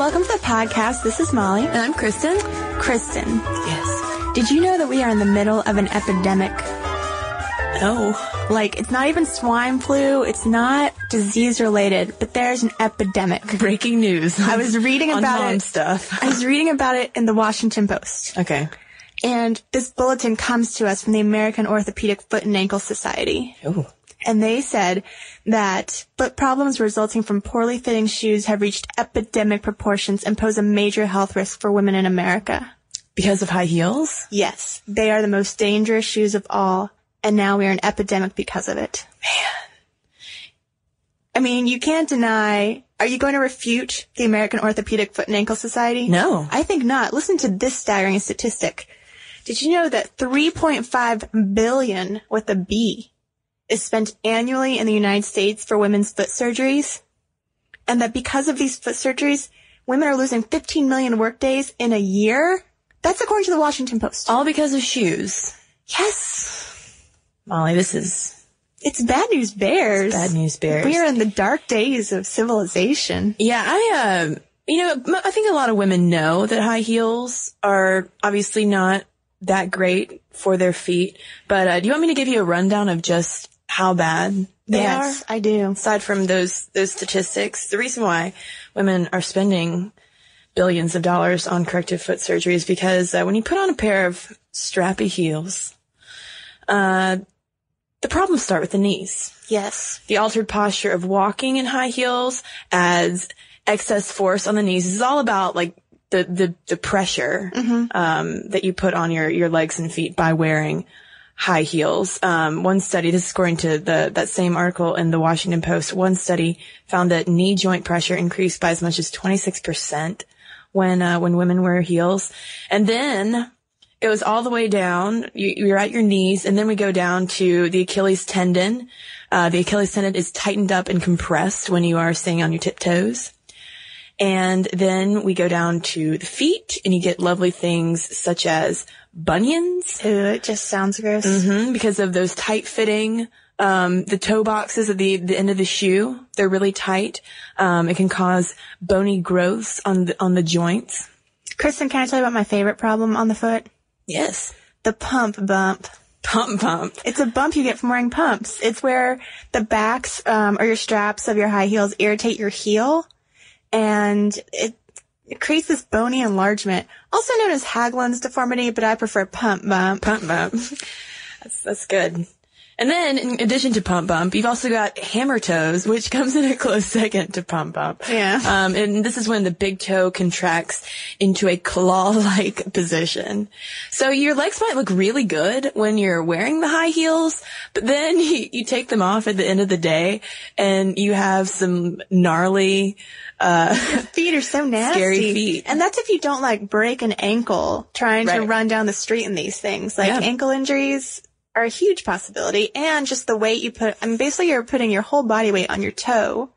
Welcome to the podcast. This is Molly. And I'm Kristen. Kristen. Yes. Did you know that we are in the middle of an epidemic? No. Like, it's not even swine flu. It's not disease related, but there's an epidemic. Breaking news. I was reading about it. On stuff. I was reading about it in the Washington Post. Okay. And this bulletin comes to us from the American Orthopedic Foot and Ankle Society. Ooh. And they said that foot problems resulting from poorly fitting shoes have reached epidemic proportions and pose a major health risk for women in America. Because of high heels? Yes. They are the most dangerous shoes of all, and now we are an epidemic because of it. Man. I mean, you can't deny... Are you going to refute the American Orthopedic Foot and Ankle Society? No. I think not. Listen to this staggering statistic. Did you know that 3.5 billion with a B is spent annually in the United States for women's foot surgeries, and that because of these foot surgeries, women are losing 15 million workdays in a year? That's according to the Washington Post. All because of shoes. Yes. Molly, this is... It's bad news bears. It's bad news bears. We are in the dark days of civilization. Yeah, I think a lot of women know that high heels are obviously not that great for their feet, but do you want me to give you a rundown of just how bad they are? Yes, I do. Aside from those statistics, the reason why women are spending billions of dollars on corrective foot surgery is because when you put on a pair of strappy heels, the problems start with the knees. Yes. The altered posture of walking in high heels adds excess force on the knees. This is all about like the pressure that you put on your legs and feet by wearing high heels. One study, this is according to that same article in the Washington Post, one study found that knee joint pressure increased by as much as 26% when women wear heels. And then it was all the way down. You're at your knees, and then we go down to the Achilles tendon. The Achilles tendon is tightened up and compressed when you are staying on your tiptoes. And then we go down to the feet, and you get lovely things such as bunions. Ooh, it just sounds gross. Mm-hmm, because of those tight-fitting, the toe boxes at the end of the shoe, they're really tight. It can cause bony growths on the joints. Kristen, can I tell you about my favorite problem on the foot? Yes. The pump bump. Pump bump. It's a bump you get from wearing pumps. It's where the backs or your straps of your high heels irritate your heel, and it creates this bony enlargement, also known as Haglund's deformity, but I prefer pump bump. Pump bump. That's good. And then, in addition to Pump Bump, you've also got Hammer Toes, which comes in a close second to Pump Bump. Yeah. And this is when the big toe contracts into a claw-like position. So your legs might look really good when you're wearing the high heels, but then you take them off at the end of the day, and you have some gnarly... Your feet are so nasty. Scary feet. And that's if you don't, like, break an ankle trying to run down the street in these things. Like, ankle injuries... are a huge possibility, and just the weight you put, I mean, basically you're putting your whole body weight on your toe.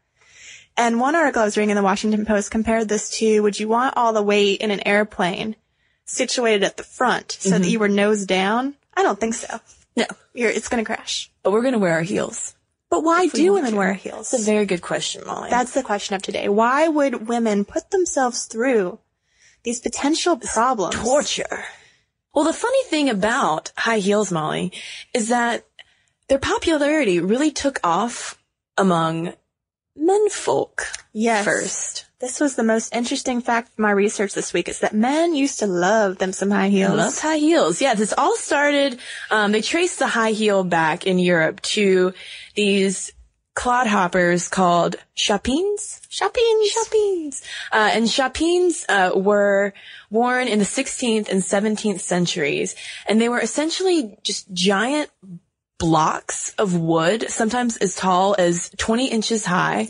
And one article I was reading in the Washington Post compared this to, would you want all the weight in an airplane situated at the front so that you were nose down? I don't think so. No. It's going to crash. But we're going to wear our heels. But why do women wear heels? That's a very good question, Molly. That's the question of today. Why would women put themselves through these potential problems? Torture. Well, the funny thing about high heels, Molly, is that their popularity really took off among menfolk first. This was the most interesting fact of my research this week, is that men used to love them some high heels. Love high heels. Yeah, this all started, they traced the high heel back in Europe to these clodhoppers called chapines. Chapines. And chapines were worn in the 16th and 17th centuries. And they were essentially just giant blocks of wood, sometimes as tall as 20 inches high,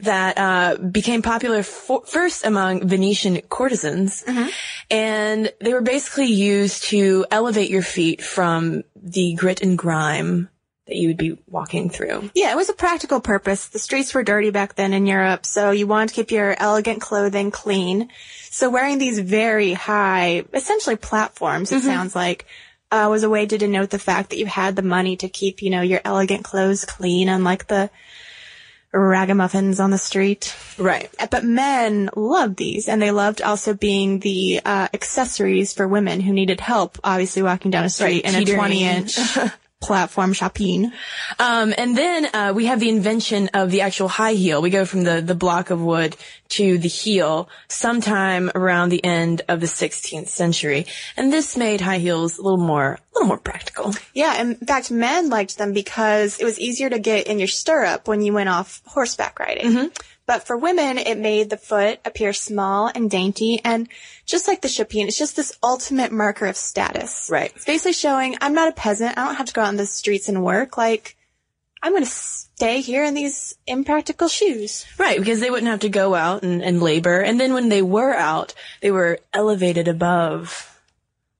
that became popular first among Venetian courtesans. And they were basically used to elevate your feet from the grit and grime that you would be walking through. Yeah, it was a practical purpose. The streets were dirty back then in Europe, so you wanted to keep your elegant clothing clean. So wearing these very high, essentially platforms, it sounds like, was a way to denote the fact that you had the money to keep, you know, your elegant clothes clean, unlike the ragamuffins on the street. Right. But men loved these, and they loved also being the accessories for women who needed help, obviously walking down a street in a 20-inch... platform shopping. And then we have the invention of the actual high heel. We go from the block of wood to the heel sometime around the end of the 16th century. And this made high heels a little more practical. Yeah, in fact, men liked them because it was easier to get in your stirrup when you went off horseback riding. But for women, it made the foot appear small and dainty. And just like the chapine, it's just this ultimate marker of status. Right. It's basically showing, I'm not a peasant. I don't have to go out on the streets and work. Like, I'm going to stay here in these impractical shoes. Right, because they wouldn't have to go out and labor. And then when they were out, they were elevated above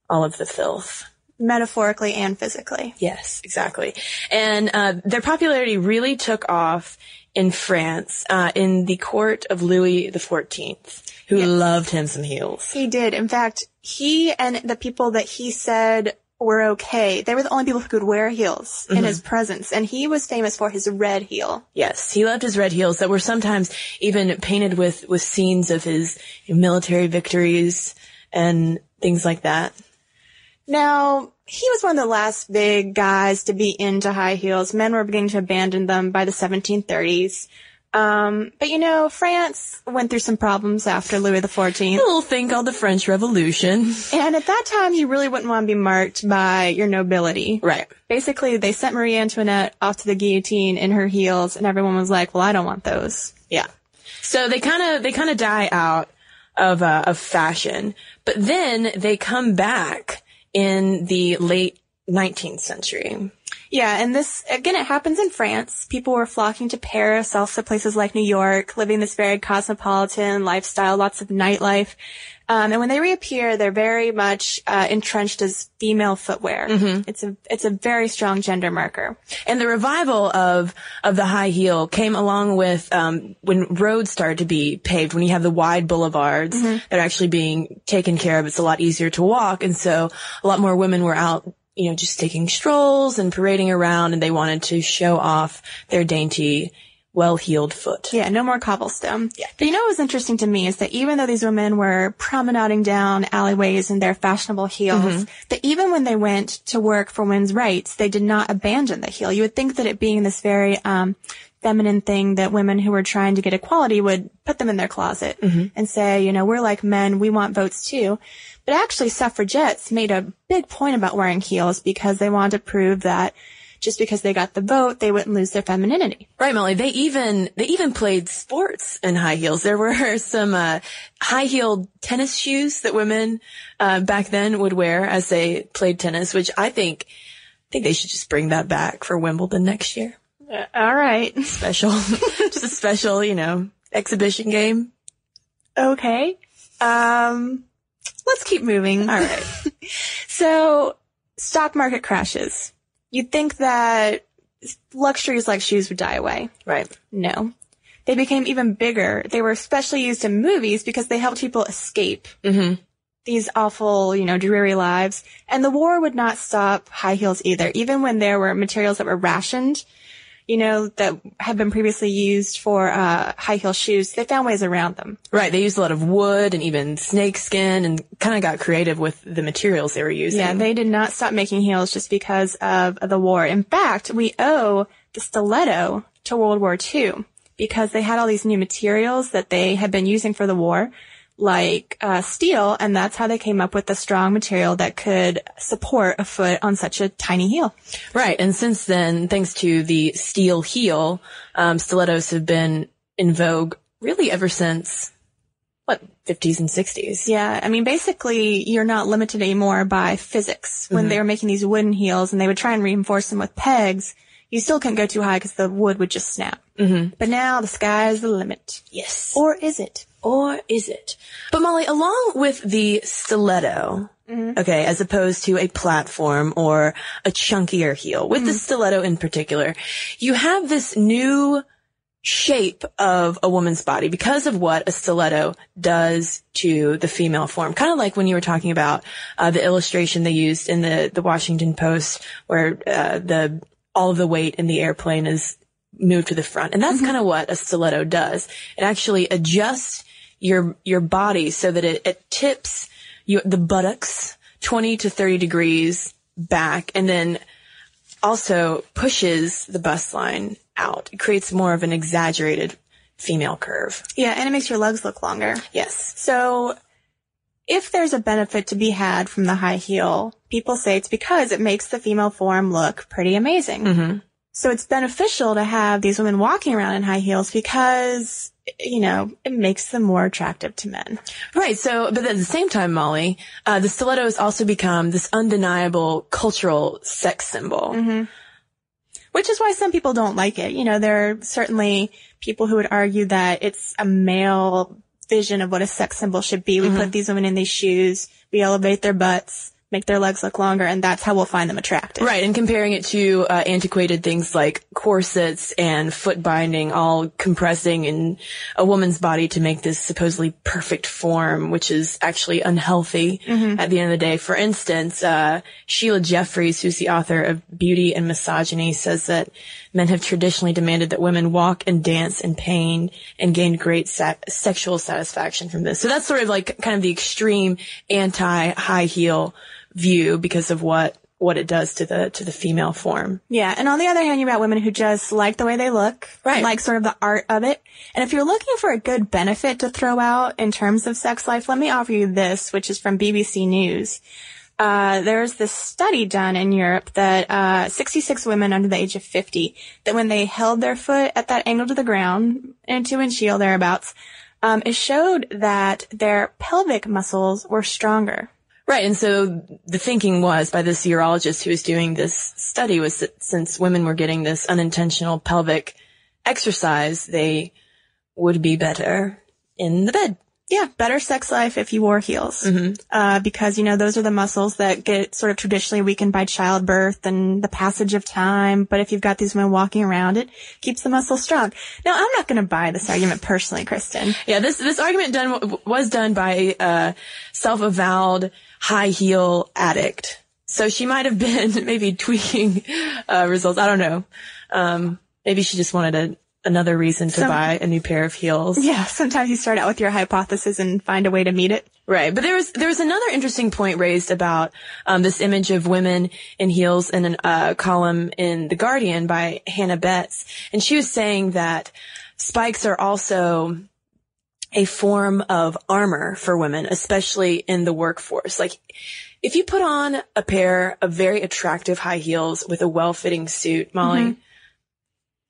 all of the filth. Metaphorically and physically. Yes, exactly. And their popularity really took off in France, in the court of Louis XIV, who loved him some heels. He did. In fact, he and the people that he said were okay, they were the only people who could wear heels in his presence. And he was famous for his red heel. Yes, he loved his red heels that were sometimes even painted with scenes of his military victories and things like that. Now, he was one of the last big guys to be into high heels. Men were beginning to abandon them by the 1730s. But, you know, France went through some problems after Louis XIV. A little thing called the French Revolution. And at that time, you really wouldn't want to be marked by your nobility. Right. Basically, they sent Marie Antoinette off to the guillotine in her heels, and everyone was like, well, I don't want those. Yeah. So they kind of die out of fashion. But then they come back in the late 19th century. Yeah, and this, again, it happens in France. People were flocking to Paris, also places like New York, living this very cosmopolitan lifestyle, lots of nightlife. And when they reappear, they're very much entrenched as female footwear. It's a very strong gender marker. And the revival of the high heel came along with when roads started to be paved, when you have the wide boulevards that are actually being taken care of. It's a lot easier to walk. And so a lot more women were out, you know, just taking strolls and parading around, and they wanted to show off their dainty, well-heeled foot. Yeah, no more cobblestone. Yeah. But you know what was interesting to me is that even though these women were promenading down alleyways in their fashionable heels, that even when they went to work for women's rights, they did not abandon the heel. You would think that it being this very feminine thing that women who were trying to get equality would put them in their closet and say, you know, we're like men, we want votes too. But actually, suffragettes made a big point about wearing heels because they wanted to prove that just because they got the vote, they wouldn't lose their femininity. Right, Molly. They even played sports in high heels. There were some high-heeled tennis shoes that women back then would wear as they played tennis, which I think they should just bring that back for Wimbledon next year. All right. Special. Just a special, exhibition game. Okay. Let's keep moving. All right. So, stock market crashes. You'd think that luxuries like shoes would die away. Right. No. They became even bigger. They were especially used in movies because they helped people escape. Mm-hmm. These awful, dreary lives. And the war would not stop high heels either. Even when there were materials that were rationed, that had been previously used for high heel shoes, they found ways around them. Right. They used a lot of wood and even snake skin and kind of got creative with the materials they were using. Yeah, they did not stop making heels just because of the war. In fact, we owe the stiletto to World War II because they had all these new materials that they had been using for the war, like steel, and that's how they came up with the strong material that could support a foot on such a tiny heel. Right, and since then, thanks to the steel heel, stilettos have been in vogue really ever since, 50s and 60s. Yeah, basically, you're not limited anymore by physics. When they were making these wooden heels and they would try and reinforce them with pegs, you still couldn't go too high because the wood would just snap. Mm-hmm. But now the sky is the limit. Yes. Or is it? But Molly, along with the stiletto, okay, as opposed to a platform or a chunkier heel, with the stiletto in particular, you have this new shape of a woman's body because of what a stiletto does to the female form. Kind of like when you were talking about the illustration they used in the Washington Post where all of the weight in the airplane is moved to the front. And that's kind of what a stiletto does. It actually adjusts your body so that it tips the buttocks 20 to 30 degrees back and then also pushes the bust line out. It creates more of an exaggerated female curve. Yeah, and it makes your legs look longer. Yes. So if there's a benefit to be had from the high heel, people say it's because it makes the female form look pretty amazing. Mm-hmm. So it's beneficial to have these women walking around in high heels because, it makes them more attractive to men. Right. So, but at the same time, Molly, the stiletto has also become this undeniable cultural sex symbol. Mm-hmm. Which is why some people don't like it. There are certainly people who would argue that it's a male vision of what a sex symbol should be. We put these women in these shoes. We elevate their butts, make their legs look longer, and that's how we'll find them attractive. Right, and comparing it to antiquated things like corsets and foot binding, all compressing in a woman's body to make this supposedly perfect form, which is actually unhealthy at the end of the day. For instance, Sheila Jeffries, who's the author of Beauty and Misogyny, says that men have traditionally demanded that women walk and dance in pain and gained great sexual satisfaction from this. So that's sort of like kind of the extreme anti-high heel view because of what it does to the female form. Yeah. And on the other hand, you've got women who just like the way they look, right? Like sort of the art of it. And if you're looking for a good benefit to throw out in terms of sex life, let me offer you this, which is from BBC News. There's this study done in Europe that 66 women under the age of 50, that when they held their foot at that angle to the ground, in 2-inch heel thereabouts, it showed that their pelvic muscles were stronger. Right, and so the thinking was by this urologist who was doing this study was that since women were getting this unintentional pelvic exercise, they would be better in the bed. Yeah, better sex life if you wore heels. Mm-hmm. Because, those are the muscles that get sort of traditionally weakened by childbirth and the passage of time. But if you've got these women walking around, it keeps the muscles strong. Now, I'm not going to buy this argument personally, Kristen. Yeah, this argument was done by a self-avowed high heel addict. So she might have been maybe tweaking results. I don't know. Maybe she just wanted to... Another reason to buy a new pair of heels. Yeah, sometimes you start out with your hypothesis and find a way to meet it. Right, but there was another interesting point raised about this image of women in heels in a column in The Guardian by Hannah Betts, and she was saying that spikes are also a form of armor for women, especially in the workforce. Like, If you put on a pair of very attractive high heels with a well-fitting suit, Molly, mm-hmm.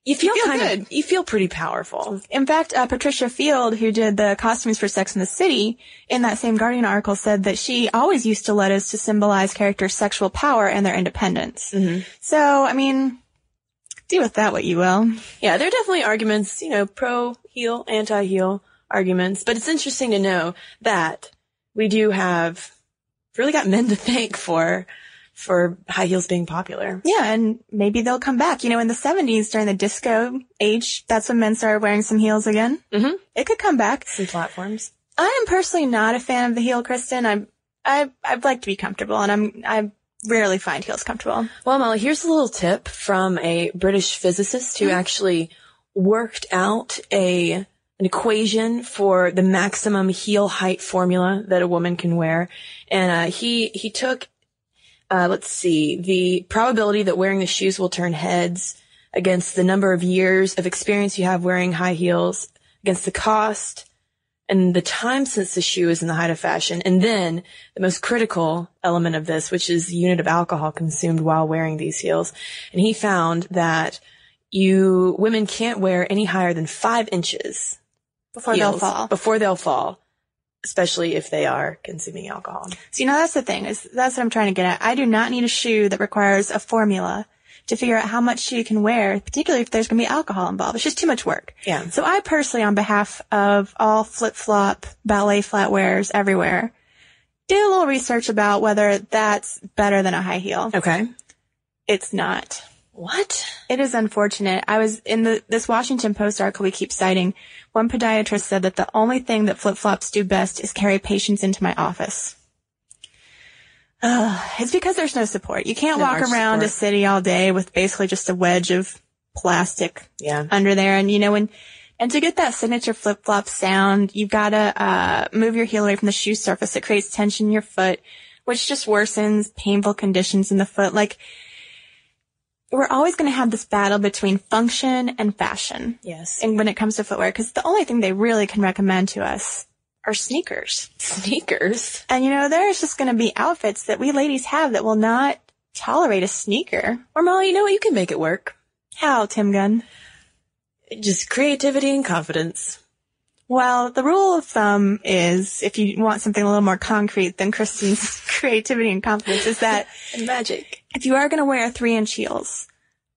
You feel pretty powerful. In fact, Patricia Field, who did the costumes for Sex and the City, in that same Guardian article said that she always used stilettos to symbolize characters' sexual power and their independence. Mm-hmm. So, I mean, do with that what you will. Yeah, there are definitely arguments, pro-heel, anti-heel arguments. But it's interesting to know that we do have really got men to thank for high heels being popular. Yeah, and maybe they'll come back. In the 70s during the disco age, that's when men started wearing some heels again. Mm-hmm. It could come back. Some platforms. I am personally not a fan of the heel, Kristen. I'd like to be comfortable, and I rarely find heels comfortable. Well, Molly, here's a little tip from a British physicist who actually worked out an equation for the maximum heel height formula that a woman can wear. And he took the probability that wearing the shoes will turn heads against the number of years of experience you have wearing high heels, against the cost and the time since the shoe is in the height of fashion. And then the most critical element of this, which is the unit of alcohol consumed while wearing these heels. And he found that women can't wear any higher than 5 inches before they'll fall. Especially if they are consuming alcohol. So, that's the thing. That's what I'm trying to get at. I do not need a shoe that requires a formula to figure out how much she can wear, particularly if there's going to be alcohol involved. It's just too much work. Yeah. So I personally, on behalf of all flip-flop ballet flatwares everywhere, did a little research about whether that's better than a high heel. Okay. It's not. What? It is unfortunate. I was in this Washington Post article we keep citing. One podiatrist said that the only thing that flip-flops do best is carry patients into my office. It's because there's no support. You can't walk around a city all day with basically just a wedge of plastic under there. And, and to get that signature flip-flop sound, you've got to move your heel away from the shoe surface. It creates tension in your foot, which just worsens painful conditions in the foot. Like, we're always going to have this battle between function and fashion. Yes. And when it comes to footwear, because the only thing they really can recommend to us are sneakers. Sneakers? And, there's just going to be outfits that we ladies have that will not tolerate a sneaker. Or, Molly, what? You can make it work. How, Tim Gunn? Just creativity and confidence. Well, the rule of thumb is, if you want something a little more concrete than Kristen's creativity and confidence, is that and magic. If you are going to wear 3-inch heels,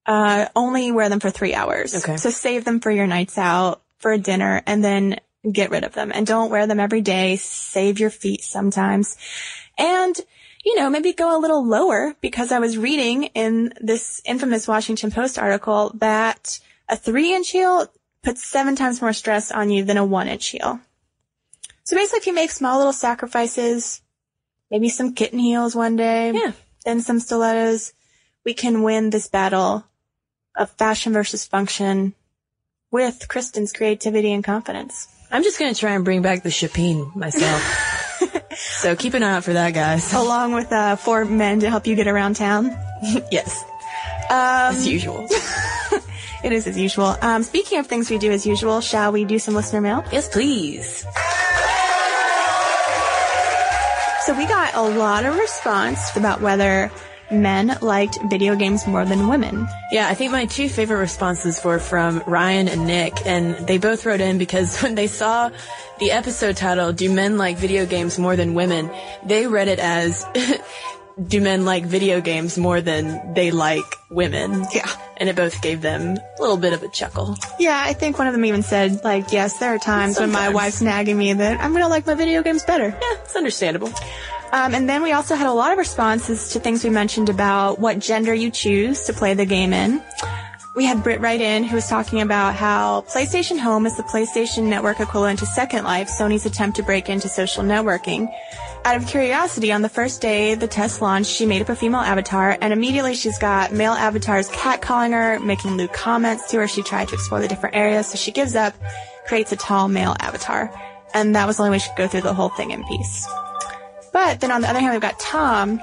only wear them for 3 hours. Okay. So save them for your nights out, for a dinner, and then get rid of them. And don't wear them every day. Save your feet sometimes. And, maybe go a little lower, because I was reading in this infamous Washington Post article that a 3-inch heel puts 7 times more stress on you than a 1-inch heel. So basically, if you make small little sacrifices, maybe some kitten heels one day, then some stilettos, we can win this battle of fashion versus function with Kristen's creativity and confidence. I'm just going to try and bring back the chapeen myself. So keep an eye out for that, guys. Along with 4 men to help you get around town. Yes. As usual. It is as usual. Speaking of things we do as usual, shall we do some listener mail? Yes, please. So we got a lot of response about whether men liked video games more than women. Yeah, I think my 2 favorite responses were from Ryan and Nick, and they both wrote in because when they saw the episode title, Do Men Like Video Games More Than Women?, they read it as... Do men like video games more than they like women? Yeah. And it both gave them a little bit of a chuckle. Yeah, I think one of them even said, yes, there are times sometimes when my wife's nagging me that I'm going to like my video games better. Yeah, it's understandable. And then we also had a lot of responses to things we mentioned about what gender you choose to play the game in. We had Britt write in, who was talking about how PlayStation Home is the PlayStation Network equivalent to Second Life, Sony's attempt to break into social networking. Out of curiosity, on the first day the test launched, she made up a female avatar, and immediately she's got male avatars catcalling her, making lewd comments to her. She tried to explore the different areas, so she gives up, creates a tall male avatar. And that was the only way she could go through the whole thing in peace. But then on the other hand, we've got Tom,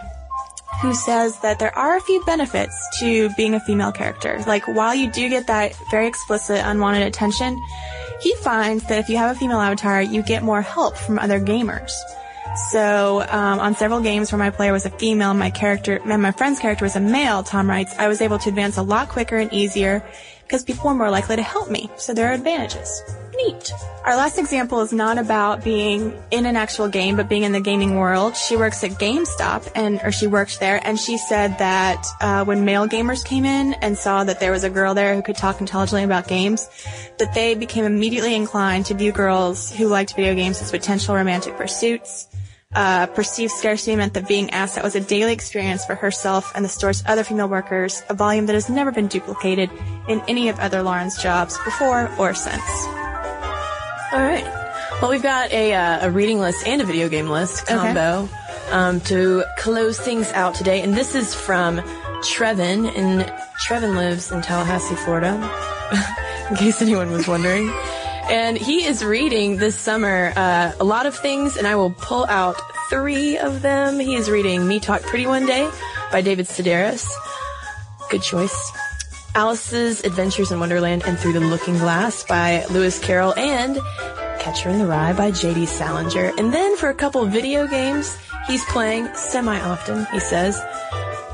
who says that there are a few benefits to being a female character. While you do get that very explicit, unwanted attention, he finds that if you have a female avatar, you get more help from other gamers. So on several games where my player was a female and my friend's character was a male, Tom writes, I was able to advance a lot quicker and easier because people were more likely to help me. So there are advantages. Neat. Our last example is not about being in an actual game, but being in the gaming world. She works at GameStop, or she worked there, and she said that when male gamers came in and saw that there was a girl there who could talk intelligently about games, that they became immediately inclined to view girls who liked video games as potential romantic pursuits. Perceived scarcity meant that being asked that was a daily experience for herself and the store's other female workers, a volume that has never been duplicated in any of other Lauren's jobs before or since. All right. Well, we've got a reading list and a video game list combo to close things out today. And this is from Trevin, and Trevin lives in Tallahassee, Florida, in case anyone was wondering. And he is reading this summer a lot of things, and I will pull out three of them. He is reading Me Talk Pretty One Day by David Sedaris. Good choice. Alice's Adventures in Wonderland and Through the Looking Glass by Lewis Carroll, and Catcher in the Rye by J.D. Salinger. And then for a couple of video games, he's playing semi-often, he says,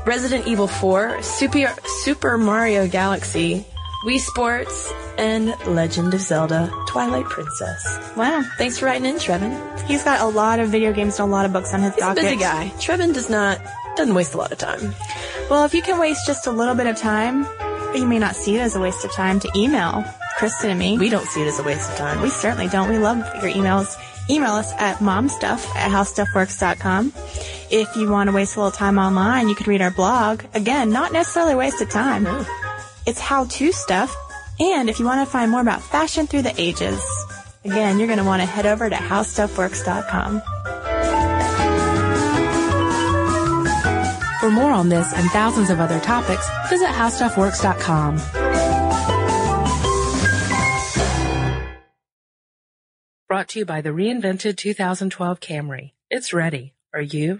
Resident Evil 4, Super Mario Galaxy, Wii Sports, and Legend of Zelda, Twilight Princess. Wow. Thanks for writing in, Trevin. He's got a lot of video games and a lot of books on his docket. He's a busy guy. Trevin doesn't waste a lot of time. Well, if you can waste just a little bit of time, you may not see it as a waste of time to email Kristen and me. We don't see it as a waste of time. We certainly don't. We love your emails. Email us at momstuff@howstuffworks.com. If you want to waste a little time online, you can read our blog. Again, not necessarily a waste of time. No. It's how-to stuff. And if you want to find more about fashion through the ages, again, you're going to want to head over to howstuffworks.com. For more on this and thousands of other topics, visit howstuffworks.com. Brought to you by the reinvented 2012 Camry. It's ready. Are you?